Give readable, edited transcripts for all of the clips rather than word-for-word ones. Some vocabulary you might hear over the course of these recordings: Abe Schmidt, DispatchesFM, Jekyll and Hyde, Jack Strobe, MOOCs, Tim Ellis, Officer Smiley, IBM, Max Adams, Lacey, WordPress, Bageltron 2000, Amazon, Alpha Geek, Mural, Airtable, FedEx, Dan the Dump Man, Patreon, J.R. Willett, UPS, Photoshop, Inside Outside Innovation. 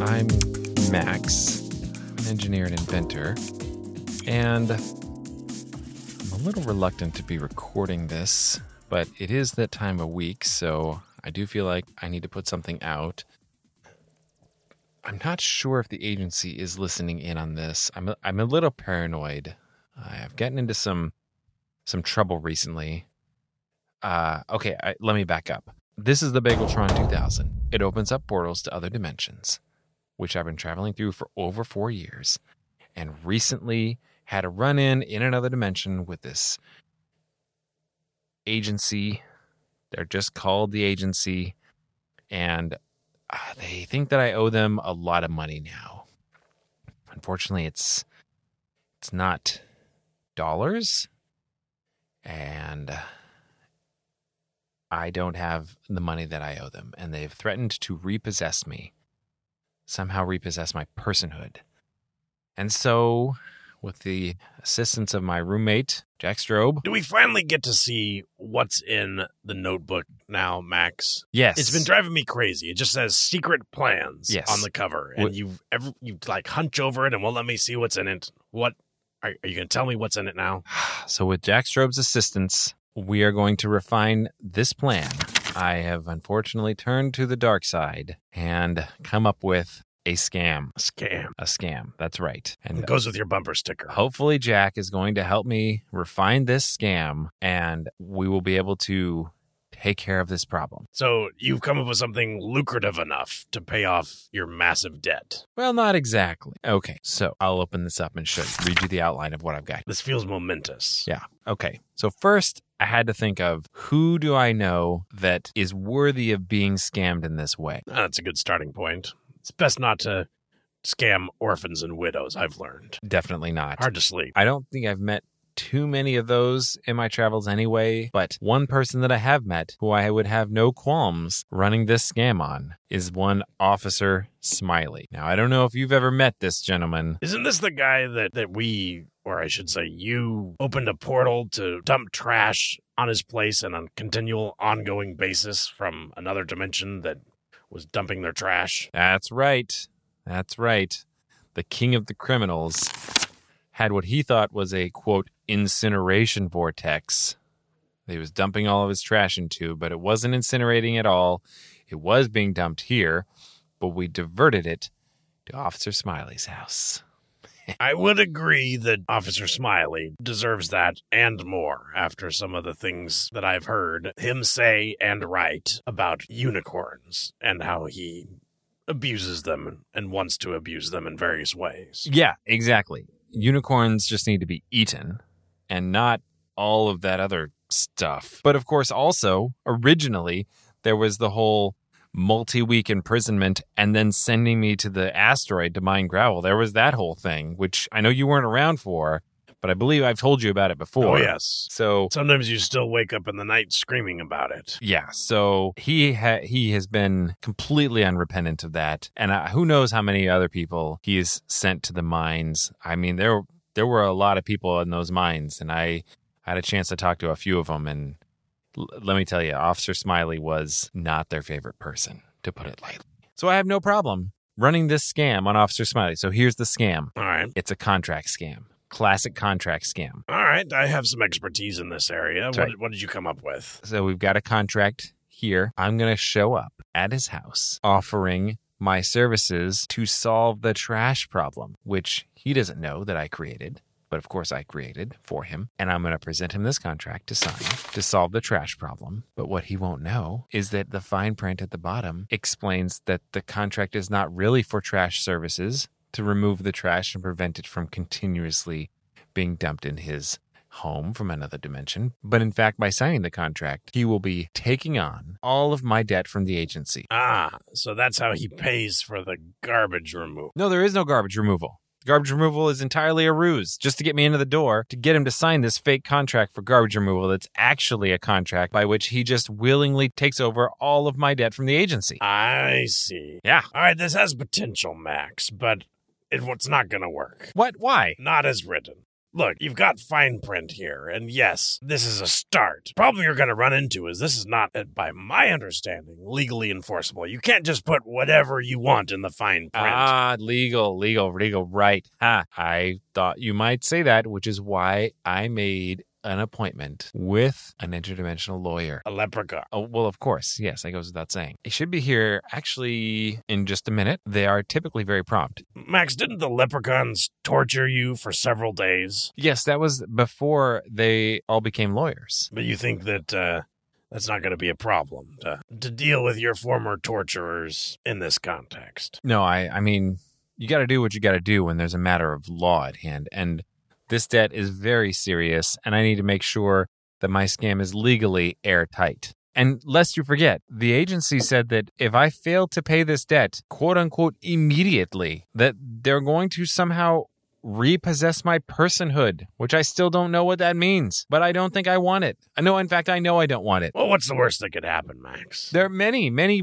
I'm Max, an engineer and inventor, and I'm a little reluctant to be recording this, but it is that time of week, so I do feel like I need to put something out. I'm not sure if the agency is listening in on this. I'm a little paranoid. I've gotten into some trouble recently. Let me back up. This is the Bageltron 2000. It opens up portals to other dimensions, which I've been traveling through for over 4 years, and recently had a run-in in another dimension with this agency. They're just called the agency, and they think that I owe them a lot of money now. Unfortunately, it's not dollars, and I don't have the money that I owe them, and they've threatened to repossess me, somehow repossess my personhood. And so, with the assistance of my roommate, Jack Strobe... Do we finally get to see what's in the notebook now, Max? Yes. It's been driving me crazy. It just says secret plans on the cover, and you like hunch over it and won't let me see what's in it. What are you going to tell me what's in it now? So with Jack Strobe's assistance, we are going to refine this plan. I have unfortunately turned to the dark side and come up with a scam. A scam. A scam. That's right. And it goes with your bumper sticker. Hopefully Jack is going to help me refine this scam, and we will be able to take care of this problem. So you've come up with something lucrative enough to pay off your massive debt. Well, not exactly. Okay, so I'll open this up and read you the outline of what I've got. This feels momentous. Yeah. Okay, so first I had to think of who do I know that is worthy of being scammed in this way. That's a good starting point. It's best not to scam orphans and widows, I've learned. Definitely not. Hard to sleep. I don't think I've met too many of those in my travels anyway, but one person that I have met who I would have no qualms running this scam on is one Officer Smiley. Now, I don't know if you've ever met this gentleman. Isn't this the guy that we, or I should say you, opened a portal to dump trash on his place on a continual ongoing basis from another dimension that was dumping their trash? That's right. That's right. The king of the criminals had what he thought was a, quote, incineration vortex that he was dumping all of his trash into, but it wasn't incinerating at all. It was being dumped here, but we diverted it to Officer Smiley's house. I would agree that Officer Smiley deserves that and more after some of the things that I've heard him say and write about unicorns and how he abuses them and wants to abuse them in various ways. Yeah, exactly. Unicorns just need to be eaten and not all of that other stuff. But of course, also, originally, there was the whole multi-week imprisonment and then sending me to the asteroid to mine gravel. There was that whole thing, which I know you weren't around for, but I believe I've told you about it before. Oh, yes. So sometimes you still wake up in the night screaming about it. Yeah. So he has been completely unrepentant of that. And who knows how many other people he has sent to the mines. I mean, there were a lot of people in those mines, and I had a chance to talk to a few of them. And let me tell you, Officer Smiley was not their favorite person, to put it lightly. So I have no problem running this scam on Officer Smiley. So here's the scam. All right. It's a contract scam. Classic contract scam. All right. I have some expertise in this area. What did you come up with? So we've got a contract here. I'm going to show up at his house offering my services to solve the trash problem, which he doesn't know that I created. But of course I created for him. And I'm going to present him this contract to sign to solve the trash problem. But what he won't know is that the fine print at the bottom explains that the contract is not really for trash services, to remove the trash and prevent it from continuously being dumped in his home from another dimension. But in fact, by signing the contract, he will be taking on all of my debt from the agency. Ah, so that's how he pays for the garbage removal. No, there is no garbage removal. Garbage removal is entirely a ruse just to get me into the door, to get him to sign this fake contract for garbage removal that's actually a contract by which he just willingly takes over all of my debt from the agency. I see. Yeah. All right, this has potential, Max, but it's not going to work. What? Why? Not as written. Look, you've got fine print here, and yes, this is a start. The problem you're going to run into is this is not, by my understanding, legally enforceable. You can't just put whatever you want in the fine print. Ah, legal, right. Huh. I thought you might say that, which is why I made an appointment with an interdimensional lawyer. A leprechaun. Oh, well, of course. Yes, that goes without saying. It should be here actually in just a minute. They are typically very prompt. Max, didn't the leprechauns torture you for several days? Yes, that was before they all became lawyers. But you think that that's not going to be a problem to deal with your former torturers in this context? No, I mean, you got to do what you got to do when there's a matter of law at hand. And this debt is very serious, and I need to make sure that my scam is legally airtight. And lest you forget, the agency said that if I fail to pay this debt, quote-unquote, immediately, that they're going to somehow repossess my personhood, which I still don't know what that means, but I don't think I want it. No, in fact, I know I don't want it. Well, what's the worst that could happen, Max? There are many, many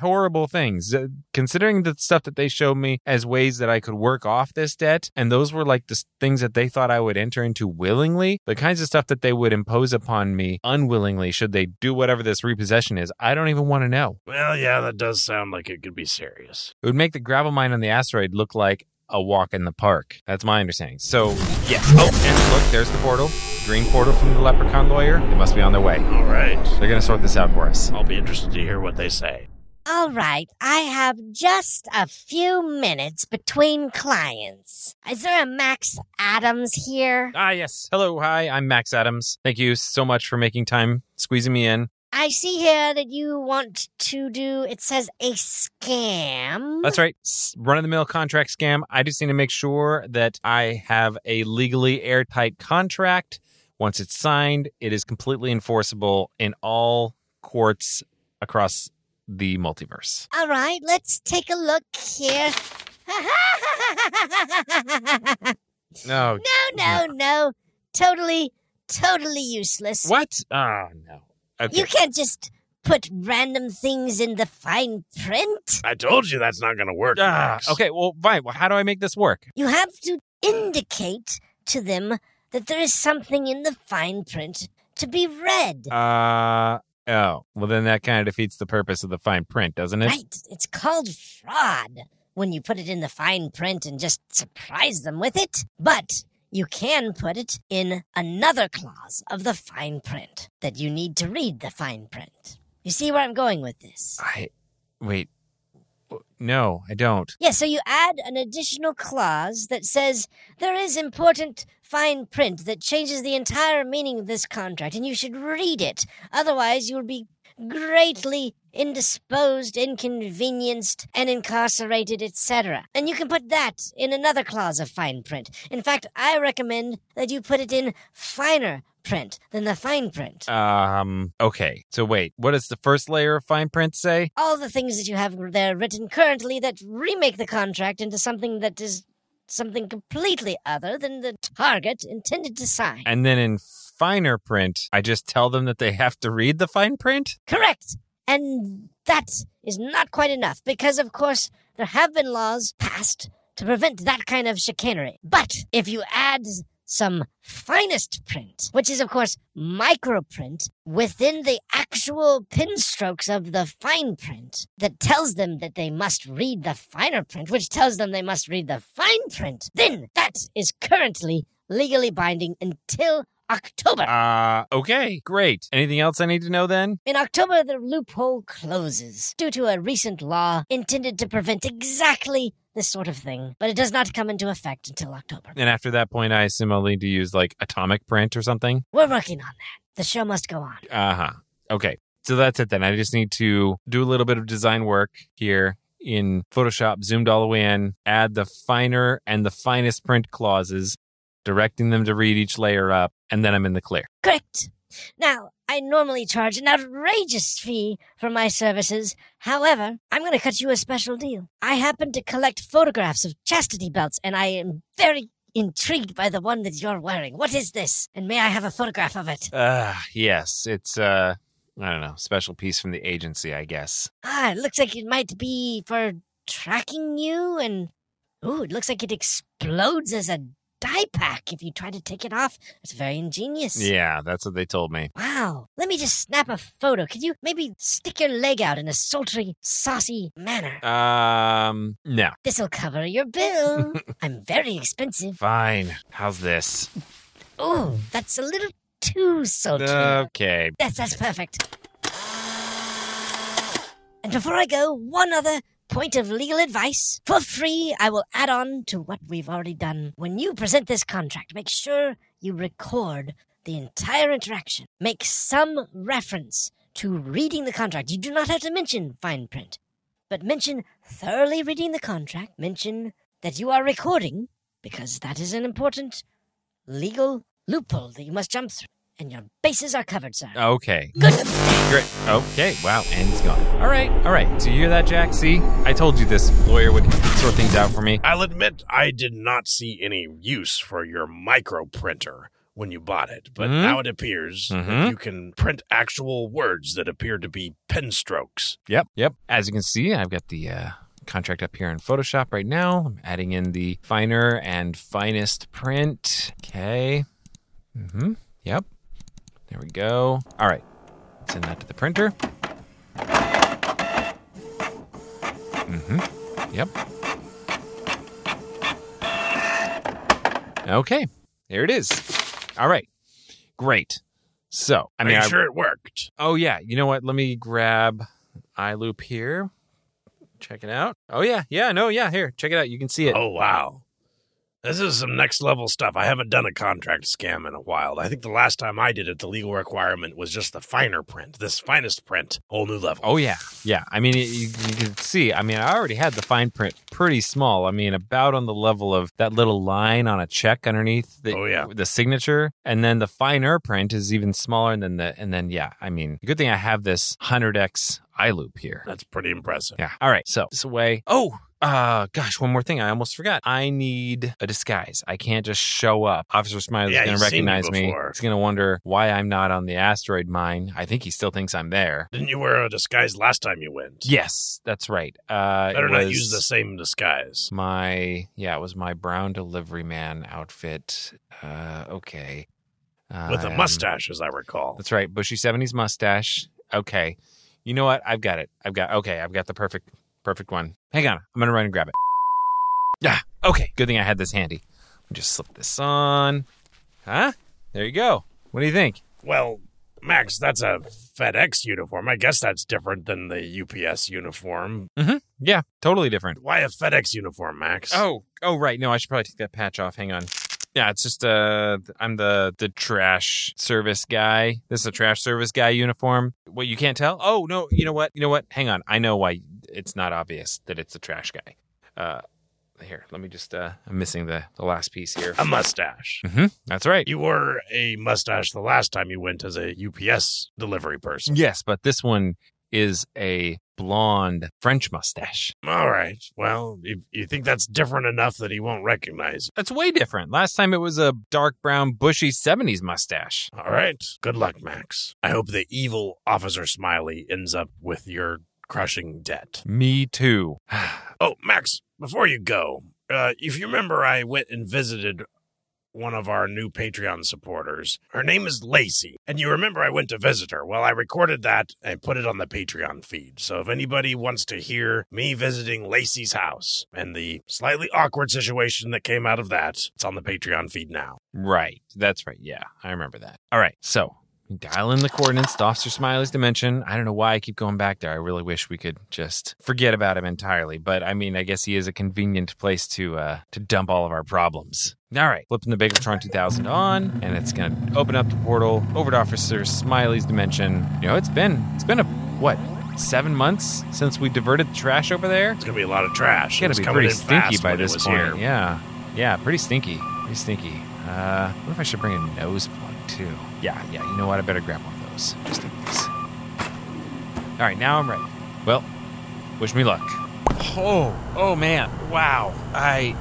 horrible things. Considering the stuff that they showed me as ways that I could work off this debt, and those were like the things that they thought I would enter into willingly, the kinds of stuff that they would impose upon me unwillingly should they do whatever this repossession is, I don't even want to know. Well, yeah, that does sound like it could be serious. It would make the gravel mine on the asteroid look like a walk in the park. That's my understanding. So, yes. Oh, and look, there's the portal. Green portal from the leprechaun lawyer. They must be on their way. All right. They're going to sort this out for us. I'll be interested to hear what they say. All right. I have just a few minutes between clients. Is there a Max Adams here? Ah, yes. Hello. Hi, I'm Max Adams. Thank you so much for making time, squeezing me in. I see here that you want to do, it says, a scam. That's right. Run-of-the-mill contract scam. I just need to make sure that I have a legally airtight contract. Once it's signed, it is completely enforceable in all courts across the multiverse. All right, let's take a look here. No. Totally useless. What? Oh, no. Okay. You can't just put random things in the fine print. I told you that's not going to work, Max. Okay, well, fine. Well, how do I make this work? You have to indicate to them that there is something in the fine print to be read. Oh, well, then that kind of defeats the purpose of the fine print, doesn't it? Right. It's called fraud when you put it in the fine print and just surprise them with it. But you can put it in another clause of the fine print that you need to read the fine print. You see where I'm going with this? Wait. No, I don't. Yeah, so you add an additional clause that says there is important fine print that changes the entire meaning of this contract, and you should read it. Otherwise, you'll be greatly indisposed, inconvenienced, and incarcerated, etc. And you can put that in another clause of fine print. In fact, I recommend that you put it in finer print than the fine print. Okay. So wait, what does the first layer of fine print say? All the things that you have there written currently that remake the contract into something that is something completely other than the target intended to sign. And then in finer print, I just tell them that they have to read the fine print? Correct. And that is not quite enough because, of course, there have been laws passed to prevent that kind of chicanery. But if you add some finest print, which is, of course, microprint within the actual pin strokes of the fine print that tells them that they must read the finer print, which tells them they must read the fine print, then that is currently legally binding until October. Okay, great. Anything else I need to know then? In October, the loophole closes due to a recent law intended to prevent exactly this sort of thing, but it does not come into effect until October. And after that point, I assume I'll need to use, like, atomic print or something? We're working on that. The show must go on. Uh-huh. Okay, so that's it then. I just need to do a little bit of design work here in Photoshop, zoomed all the way in, add the finer and the finest print clauses, directing them to read each layer up, and then I'm in the clear. Correct. Now, I normally charge an outrageous fee for my services. However, I'm going to cut you a special deal. I happen to collect photographs of chastity belts, and I am very intrigued by the one that you're wearing. What is this? And may I have a photograph of it? Yes. It's, I don't know, special piece from the agency, I guess. It looks like it might be for tracking you, and, it looks like it explodes as a dye pack if you try to take it off. That's very ingenious. Yeah, that's what they told me. Wow. Let me just snap a photo. Could you maybe stick your leg out in a sultry, saucy manner? No. This'll cover your bill. I'm very expensive. Fine. How's this? Oh, that's a little too sultry. Okay. That's perfect. And before I go, one other point of legal advice. For free, I will add on to what we've already done. When you present this contract, make sure you record the entire interaction. Make some reference to reading the contract. You do not have to mention fine print, but mention thoroughly reading the contract. Mention that you are recording, because that is an important legal loophole that you must jump through. And your bases are covered, sir. Okay. Good. Great. Okay, wow, and he's gone. All right. Do you hear that, Jack? See? I told you this lawyer would sort things out for me. I'll admit I did not see any use for your microprinter when you bought it, but now it appears that you can print actual words that appear to be pen strokes. Yep. As you can see, I've got the contract up here in Photoshop right now. I'm adding in the finer and finest print. Okay. Yep. There we go. All right, send that to the printer. Yep. Okay, there it is. All right, great. So, I mean, I'm sure it worked. Oh yeah, you know what? Let me grab iLoop here. Check it out. Oh yeah. Here, check it out. You can see it. Oh wow. This is some next-level stuff. I haven't done a contract scam in a while. I think the last time I did it, the legal requirement was just the finer print. This finest print, whole new level. Oh, yeah. Yeah. I mean, you can see. I mean, I already had the fine print pretty small. I mean, about on the level of that little line on a check underneath the signature. And then the finer print is even smaller. Good thing I have this 100X iLoop here. That's pretty impressive. Yeah. All right. So this way. Oh, gosh, one more thing I almost forgot. I need a disguise. I can't just show up. Officer Smiley's going to recognize me. He's going to wonder why I'm not on the asteroid mine. I think he still thinks I'm there. Didn't you wear a disguise last time you went? Yes, that's right. Better not use the same disguise. It was my brown delivery man outfit. Okay. With a mustache, as I recall. That's right. Bushy 70s mustache. Okay. You know what? I've got it. I've got the perfect one. Hang on. I'm going to run and grab it. Yeah. Okay. Good thing I had this handy. I'll just slip this on. Huh? There you go. What do you think? Well, Max, that's a FedEx uniform. I guess that's different than the UPS uniform. Mm-hmm. Yeah. Totally different. Why a FedEx uniform, Max? Oh, right. No, I should probably take that patch off. Hang on. Yeah, it's just I'm the trash service guy. This is a trash service guy uniform. What, you can't tell? Oh, no, you know what? Hang on. I know why it's not obvious that it's a trash guy. Here, let me just, I'm missing the last piece here. A mustache. Mm-hmm. That's right. You wore a mustache the last time you went as a UPS delivery person. Yes, but this one is a blonde French mustache. All right. Well, you think that's different enough that he won't recognize you? That's way different. Last time it was a dark brown, bushy 70s mustache. All right. Good luck, Max. I hope the evil Officer Smiley ends up with your crushing debt. Me too. Oh, Max, before you go, if you remember, I went and visited one of our new Patreon supporters. Her name is Lacey. And you remember I went to visit her. Well, I recorded that and put it on the Patreon feed. So if anybody wants to hear me visiting Lacey's house and the slightly awkward situation that came out of that, it's on the Patreon feed now. Right. That's right. Yeah, I remember that. All right. So dial in the coordinates to Officer Smiley's dimension. I don't know why I keep going back there. I really wish we could just forget about him entirely. But, I mean, I guess he is a convenient place to dump all of our problems. All right, flipping the Bageltron 2000 on, and it's going to open up the portal over to Officer Smiley's dimension. You know, it's been 7 months since we diverted the trash over there? It's going to be a lot of trash. It's going to be pretty stinky by this point. Yeah, pretty stinky. What if I should bring a nose plug, too? Yeah, you know what? I better grab one of those. Just in case. All right, now I'm ready. Well, wish me luck. Oh man. Wow.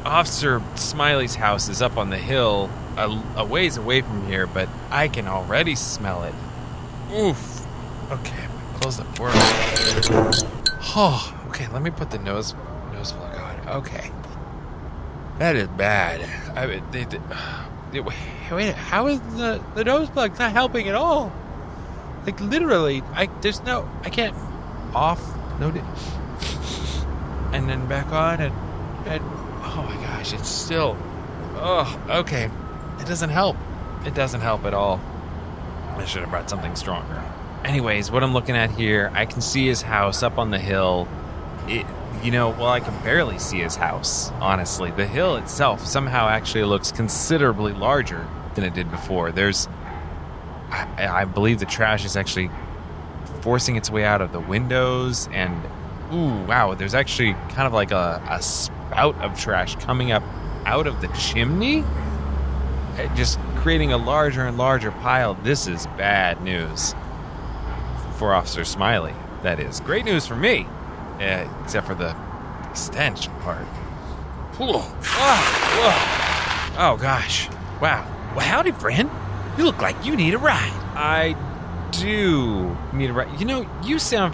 Officer Smiley's house is up on the hill a ways away from here, but I can already smell it. Oof. Okay, I'm going to close the door. Oh, okay, let me put the nose plug on. Okay. That is bad. I mean, wait, how is the nose plug not helping at all? Like, literally, I can't off, no, and then back on, and oh my gosh, it's still, oh, okay, it doesn't help. It doesn't help at all. I should have brought something stronger. Anyways, what I'm looking at here, I can see his house up on the hill. I can barely see his house, honestly. The hill itself somehow actually looks considerably larger than it did before. I believe the trash is actually forcing its way out of the windows, and ooh, wow, there's actually kind of like a spout of trash coming up out of the chimney, just creating a larger and larger pile. This is bad news for Officer Smiley. That is great news for me, except for the stench part. Oh gosh, wow. Well, howdy, friend. You look like you need a ride. I do need a ride. You know, you sound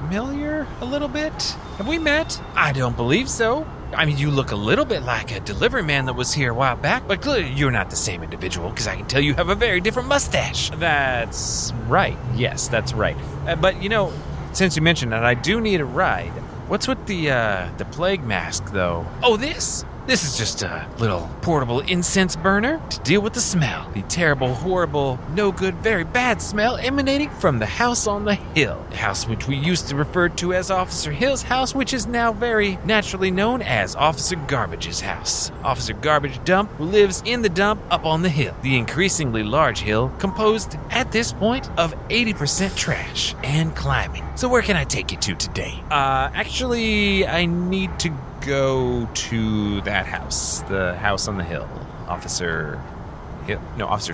familiar a little bit. Have we met? I don't believe so. I mean, you look a little bit like a delivery man that was here a while back, but clearly you're not the same individual, because I can tell you have a very different mustache. That's right. Yes, that's right. But, you know, since you mentioned that, I do need a ride. What's with the plague mask, though? Oh, this? This is just a little portable incense burner to deal with the smell. The terrible, horrible, no good, very bad smell emanating from the house on the hill. The house which we used to refer to as Officer Hill's house, which is now very naturally known as Officer Garbage's house. Officer Garbage Dump, who lives in the dump up on the hill. The increasingly large hill, composed at this point of 80% trash and climbing. So where can I take you to today? Actually, I need to go to that house, the house on the hill, Officer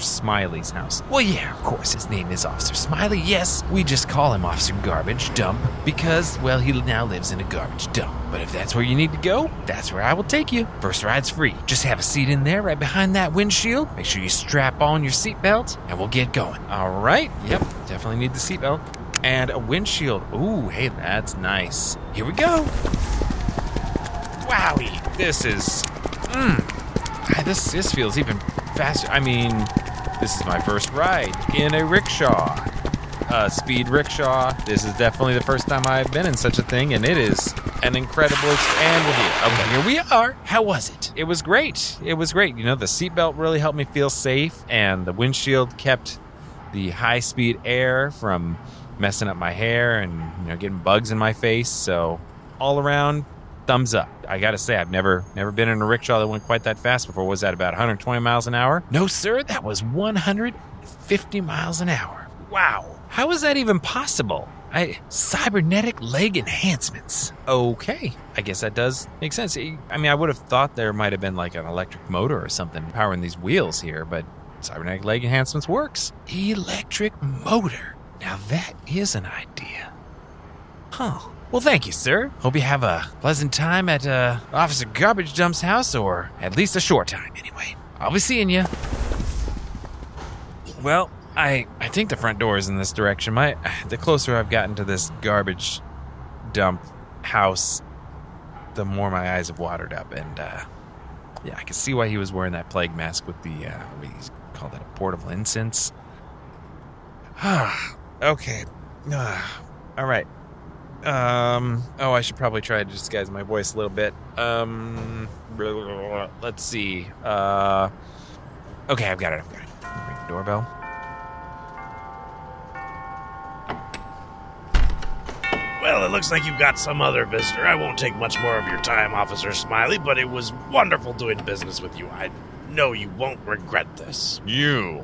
Smiley's house. Well, yeah, of course, his name is Officer Smiley, yes. We just call him Officer Garbage Dump because, well, he now lives in a garbage dump. But if that's where you need to go, that's where I will take you. First ride's free. Just have a seat in there right behind that windshield. Make sure you strap on your seatbelt, and we'll get going. All right, yep, definitely need the seatbelt. And a windshield. Ooh, hey, that's nice. Here we go. Wowie, this is, this feels even faster. I mean, this is my first ride in a rickshaw, a speed rickshaw. This is definitely the first time I've been in such a thing, and it is an incredible, and we're here. Okay, here we are. How was it? It was great. It was great. You know, the seatbelt really helped me feel safe, and the windshield kept the high-speed air from messing up my hair and, you know, getting bugs in my face, so all around, thumbs up. I gotta say, I've never been in a rickshaw that went quite that fast before. What was that, about 120 miles an hour? No, sir, that was 150 miles an hour. Wow. How is that even possible? Cybernetic leg enhancements. Okay. I guess that does make sense. I mean, I would have thought there might have been like an electric motor or something powering these wheels here, but cybernetic leg enhancements works. Electric motor. Now that is an idea. Huh. Well, thank you, sir. Hope you have a pleasant time at Officer Garbage Dump's house, or at least a short time, anyway. I'll be seeing you. Well, I think the front door is in this direction. The closer I've gotten to this garbage dump house, the more my eyes have watered up. And, yeah, I can see why he was wearing that plague mask with the, what do you call that, a portable incense? Okay. All right. I should probably try to disguise my voice a little bit. Let's see. Okay, I've got it. Ring the doorbell. Well, it looks like you've got some other visitor. I won't take much more of your time, Officer Smiley, but it was wonderful doing business with you. I know you won't regret this. You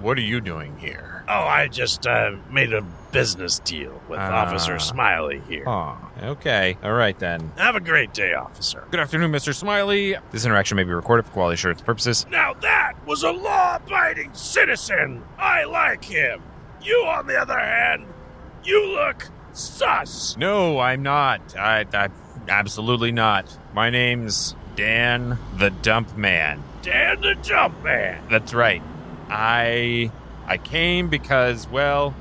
what are you doing here? Oh, I just made a business deal with Officer Smiley here. Oh, okay. All right, then. Have a great day, Officer. Good afternoon, Mr. Smiley. This interaction may be recorded for quality assurance purposes. Now that was a law-abiding citizen. I like him. You, on the other hand, you look sus. No, I'm not. I absolutely not. My name's Dan the Dump Man. Dan the Dump Man. That's right. I came because, well,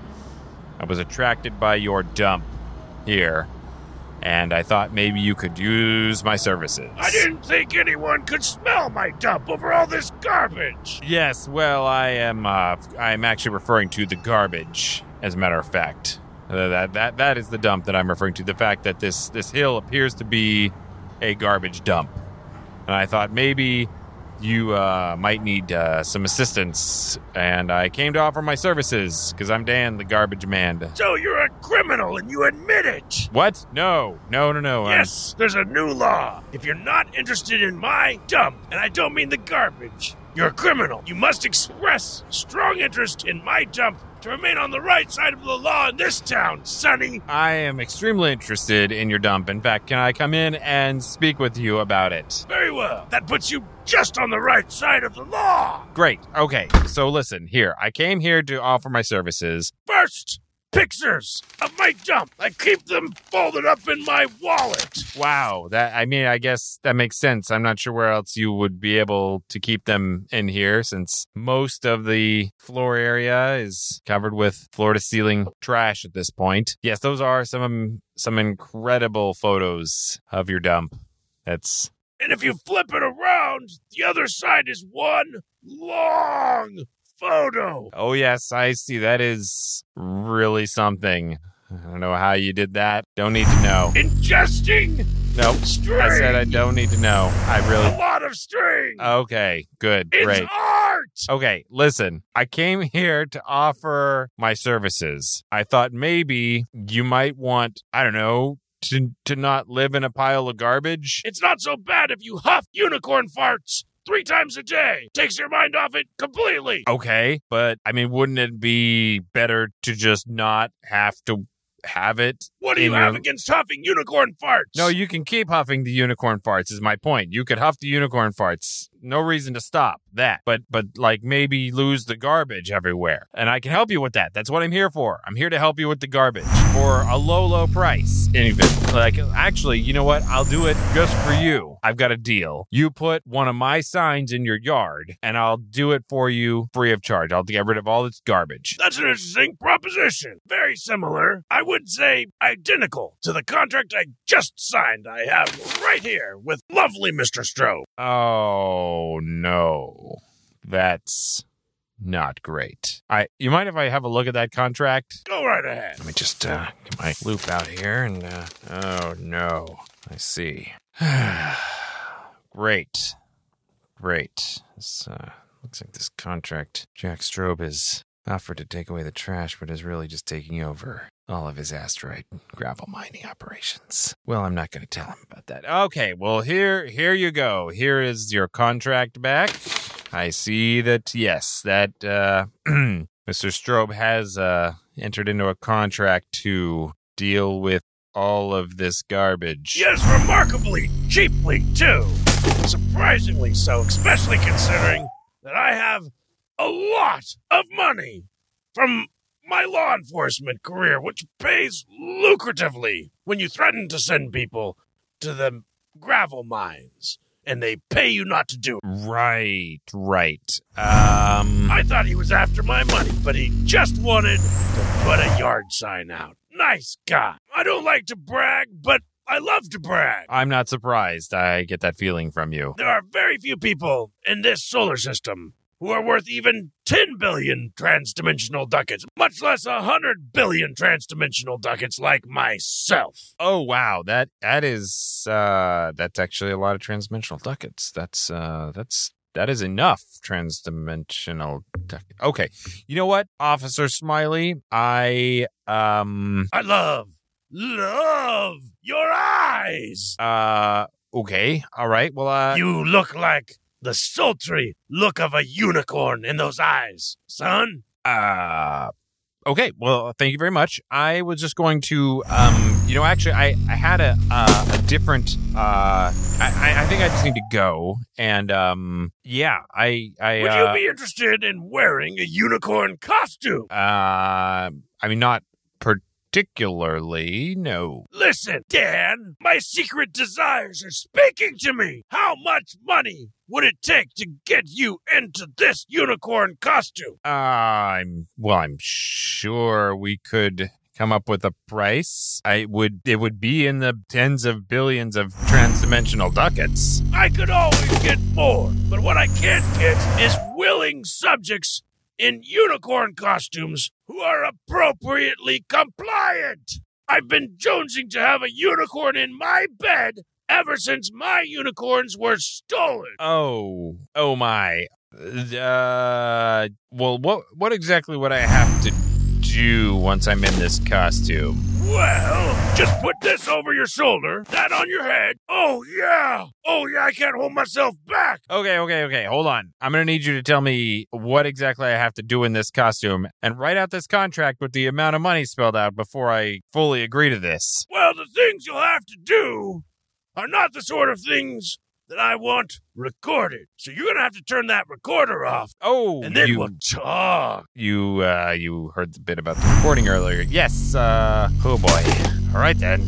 I was attracted by your dump here. and I thought maybe you could use my services. I didn't think anyone could smell my dump over all this garbage. Yes, well, I'm actually referring to the garbage, as a matter of fact. That is the dump that I'm referring to, the fact that this hill appears to be a garbage dump. And I thought maybe you might need some assistance, and I came to offer my services, because I'm Dan the Garbage Man. So you're a criminal, and you admit it! What? No. Yes, there's a new law. If you're not interested in my dump, and I don't mean the garbage, you're a criminal. You must express strong interest in my dump to remain on the right side of the law in this town, Sonny. I am extremely interested in your dump. In fact, can I come in and speak with you about it? Very well. That puts you just on the right side of the law. Great. Okay, so listen, here. I came here to offer my services. First, pictures of my dump. I keep them folded up in my wallet. Wow, I guess that makes sense. I'm not sure where else you would be able to keep them in here, since most of the floor area is covered with floor-to-ceiling trash at this point. Yes, those are some incredible photos of your dump. And if you flip it around, the other side is one long photo. Oh, yes, I see. That is really something. I don't know how you did that. Don't need to know. Ingesting? Nope. String. I said I don't need to know. I really... A lot of string. Okay, good. It's great. Art! Okay, listen. I came here to offer my services. I thought maybe you might want, I don't know, to not live in a pile of garbage. It's not so bad if you huff unicorn farts 3 times a day. Takes your mind off it completely. Okay, but, wouldn't it be better to just not have to have it? What do you have against huffing unicorn farts? No, you can keep huffing the unicorn farts, is my point. You could huff the unicorn farts. No reason to stop that. But maybe lose the garbage everywhere. And I can help you with that. That's what I'm here for. I'm here to help you with the garbage for a low price. Even actually, you know what? I'll do it just for you. I've got a deal. You put one of my signs in your yard, and I'll do it for you free of charge. I'll get rid of all this garbage. That's an interesting proposition. Very similar. I would say identical to the contract I just signed. I have right here with lovely Mr. Strobe. Oh, no. That's not great. You mind if I have a look at that contract? Go right ahead. Let me just get my loop out here and... oh, no. I see. Great. This, looks like this contract. Jack Strobe has offered to take away the trash, but is really just taking over all of his asteroid gravel mining operations. Well, I'm not going to tell him about that. Okay, well, here you go. Here is your contract back. I see that, yes, that Mr. Strobe has entered into a contract to deal with all of this garbage. Yes, remarkably cheaply, too. Surprisingly so, especially considering that I have a lot of money from my law enforcement career, which pays lucratively when you threaten to send people to the gravel mines and they pay you not to do it. Right. I thought he was after my money, but he just wanted to put a yard sign out. Nice guy. I don't like to brag, but I love to brag. I'm not surprised. I get that feeling from you. There are very few people in this solar system who are worth even 10 billion transdimensional ducats, much less 100 billion transdimensional ducats like myself. Oh, wow. That's actually a lot of transdimensional ducats. That is enough transdimensional ducats. Okay. You know what, Officer Smiley? I love your eyes. Okay. All right. Well, you look like the sultry look of a unicorn in those eyes, son. Okay, well, thank you very much. I was just going to, actually, I had a different, I think I just need to go, and, Would you be interested in wearing a unicorn costume? Not particularly, no. Listen, Dan, my secret desires are speaking to me. How much money would it take to get you into this unicorn costume? I'm sure we could come up with a price, it would be in the tens of billions of transdimensional ducats. I could always get more, but what I can't get is willing subjects in unicorn costumes who are appropriately compliant. I've been jonesing to have a unicorn in my bed ever since my unicorns were stolen. Oh my. Well, what exactly would I have to do once I'm in this costume? Well, just put this over your shoulder, that on your head. Oh yeah, I can't hold myself back. Okay, hold on. I'm gonna need you to tell me what exactly I have to do in this costume and write out this contract with the amount of money spelled out before I fully agree to this. Well, the things you'll have to do are not the sort of things that I want recorded. So you're going to have to turn that recorder off. Oh, and then we'll talk. You heard the bit about the recording earlier. Yes, oh boy. All right, then.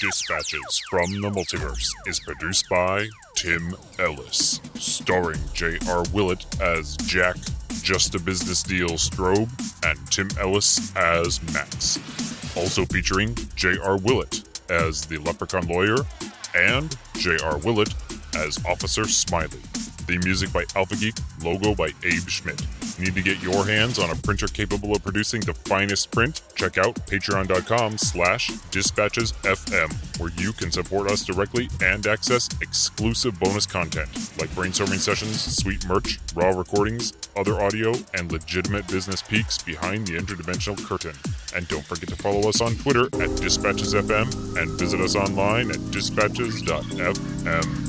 Dispatches from the Multiverse is produced by Tim Ellis, starring J.R. Willett as Jack, Just a Business Deal Strobe, and Tim Ellis as Max. Also featuring J.R. Willett as the Leprechaun Lawyer and J.R. Willett as Officer Smiley. Theme music by Alpha Geek, logo by Abe Schmidt. Need to get your hands on a printer capable of producing the finest print? Check out patreon.com/DispatchesFM, where you can support us directly and access exclusive bonus content like brainstorming sessions, sweet merch, raw recordings, other audio, and legitimate business peeks behind the interdimensional curtain. And don't forget to follow us on Twitter at DispatchesFM and visit us online at dispatches.fm.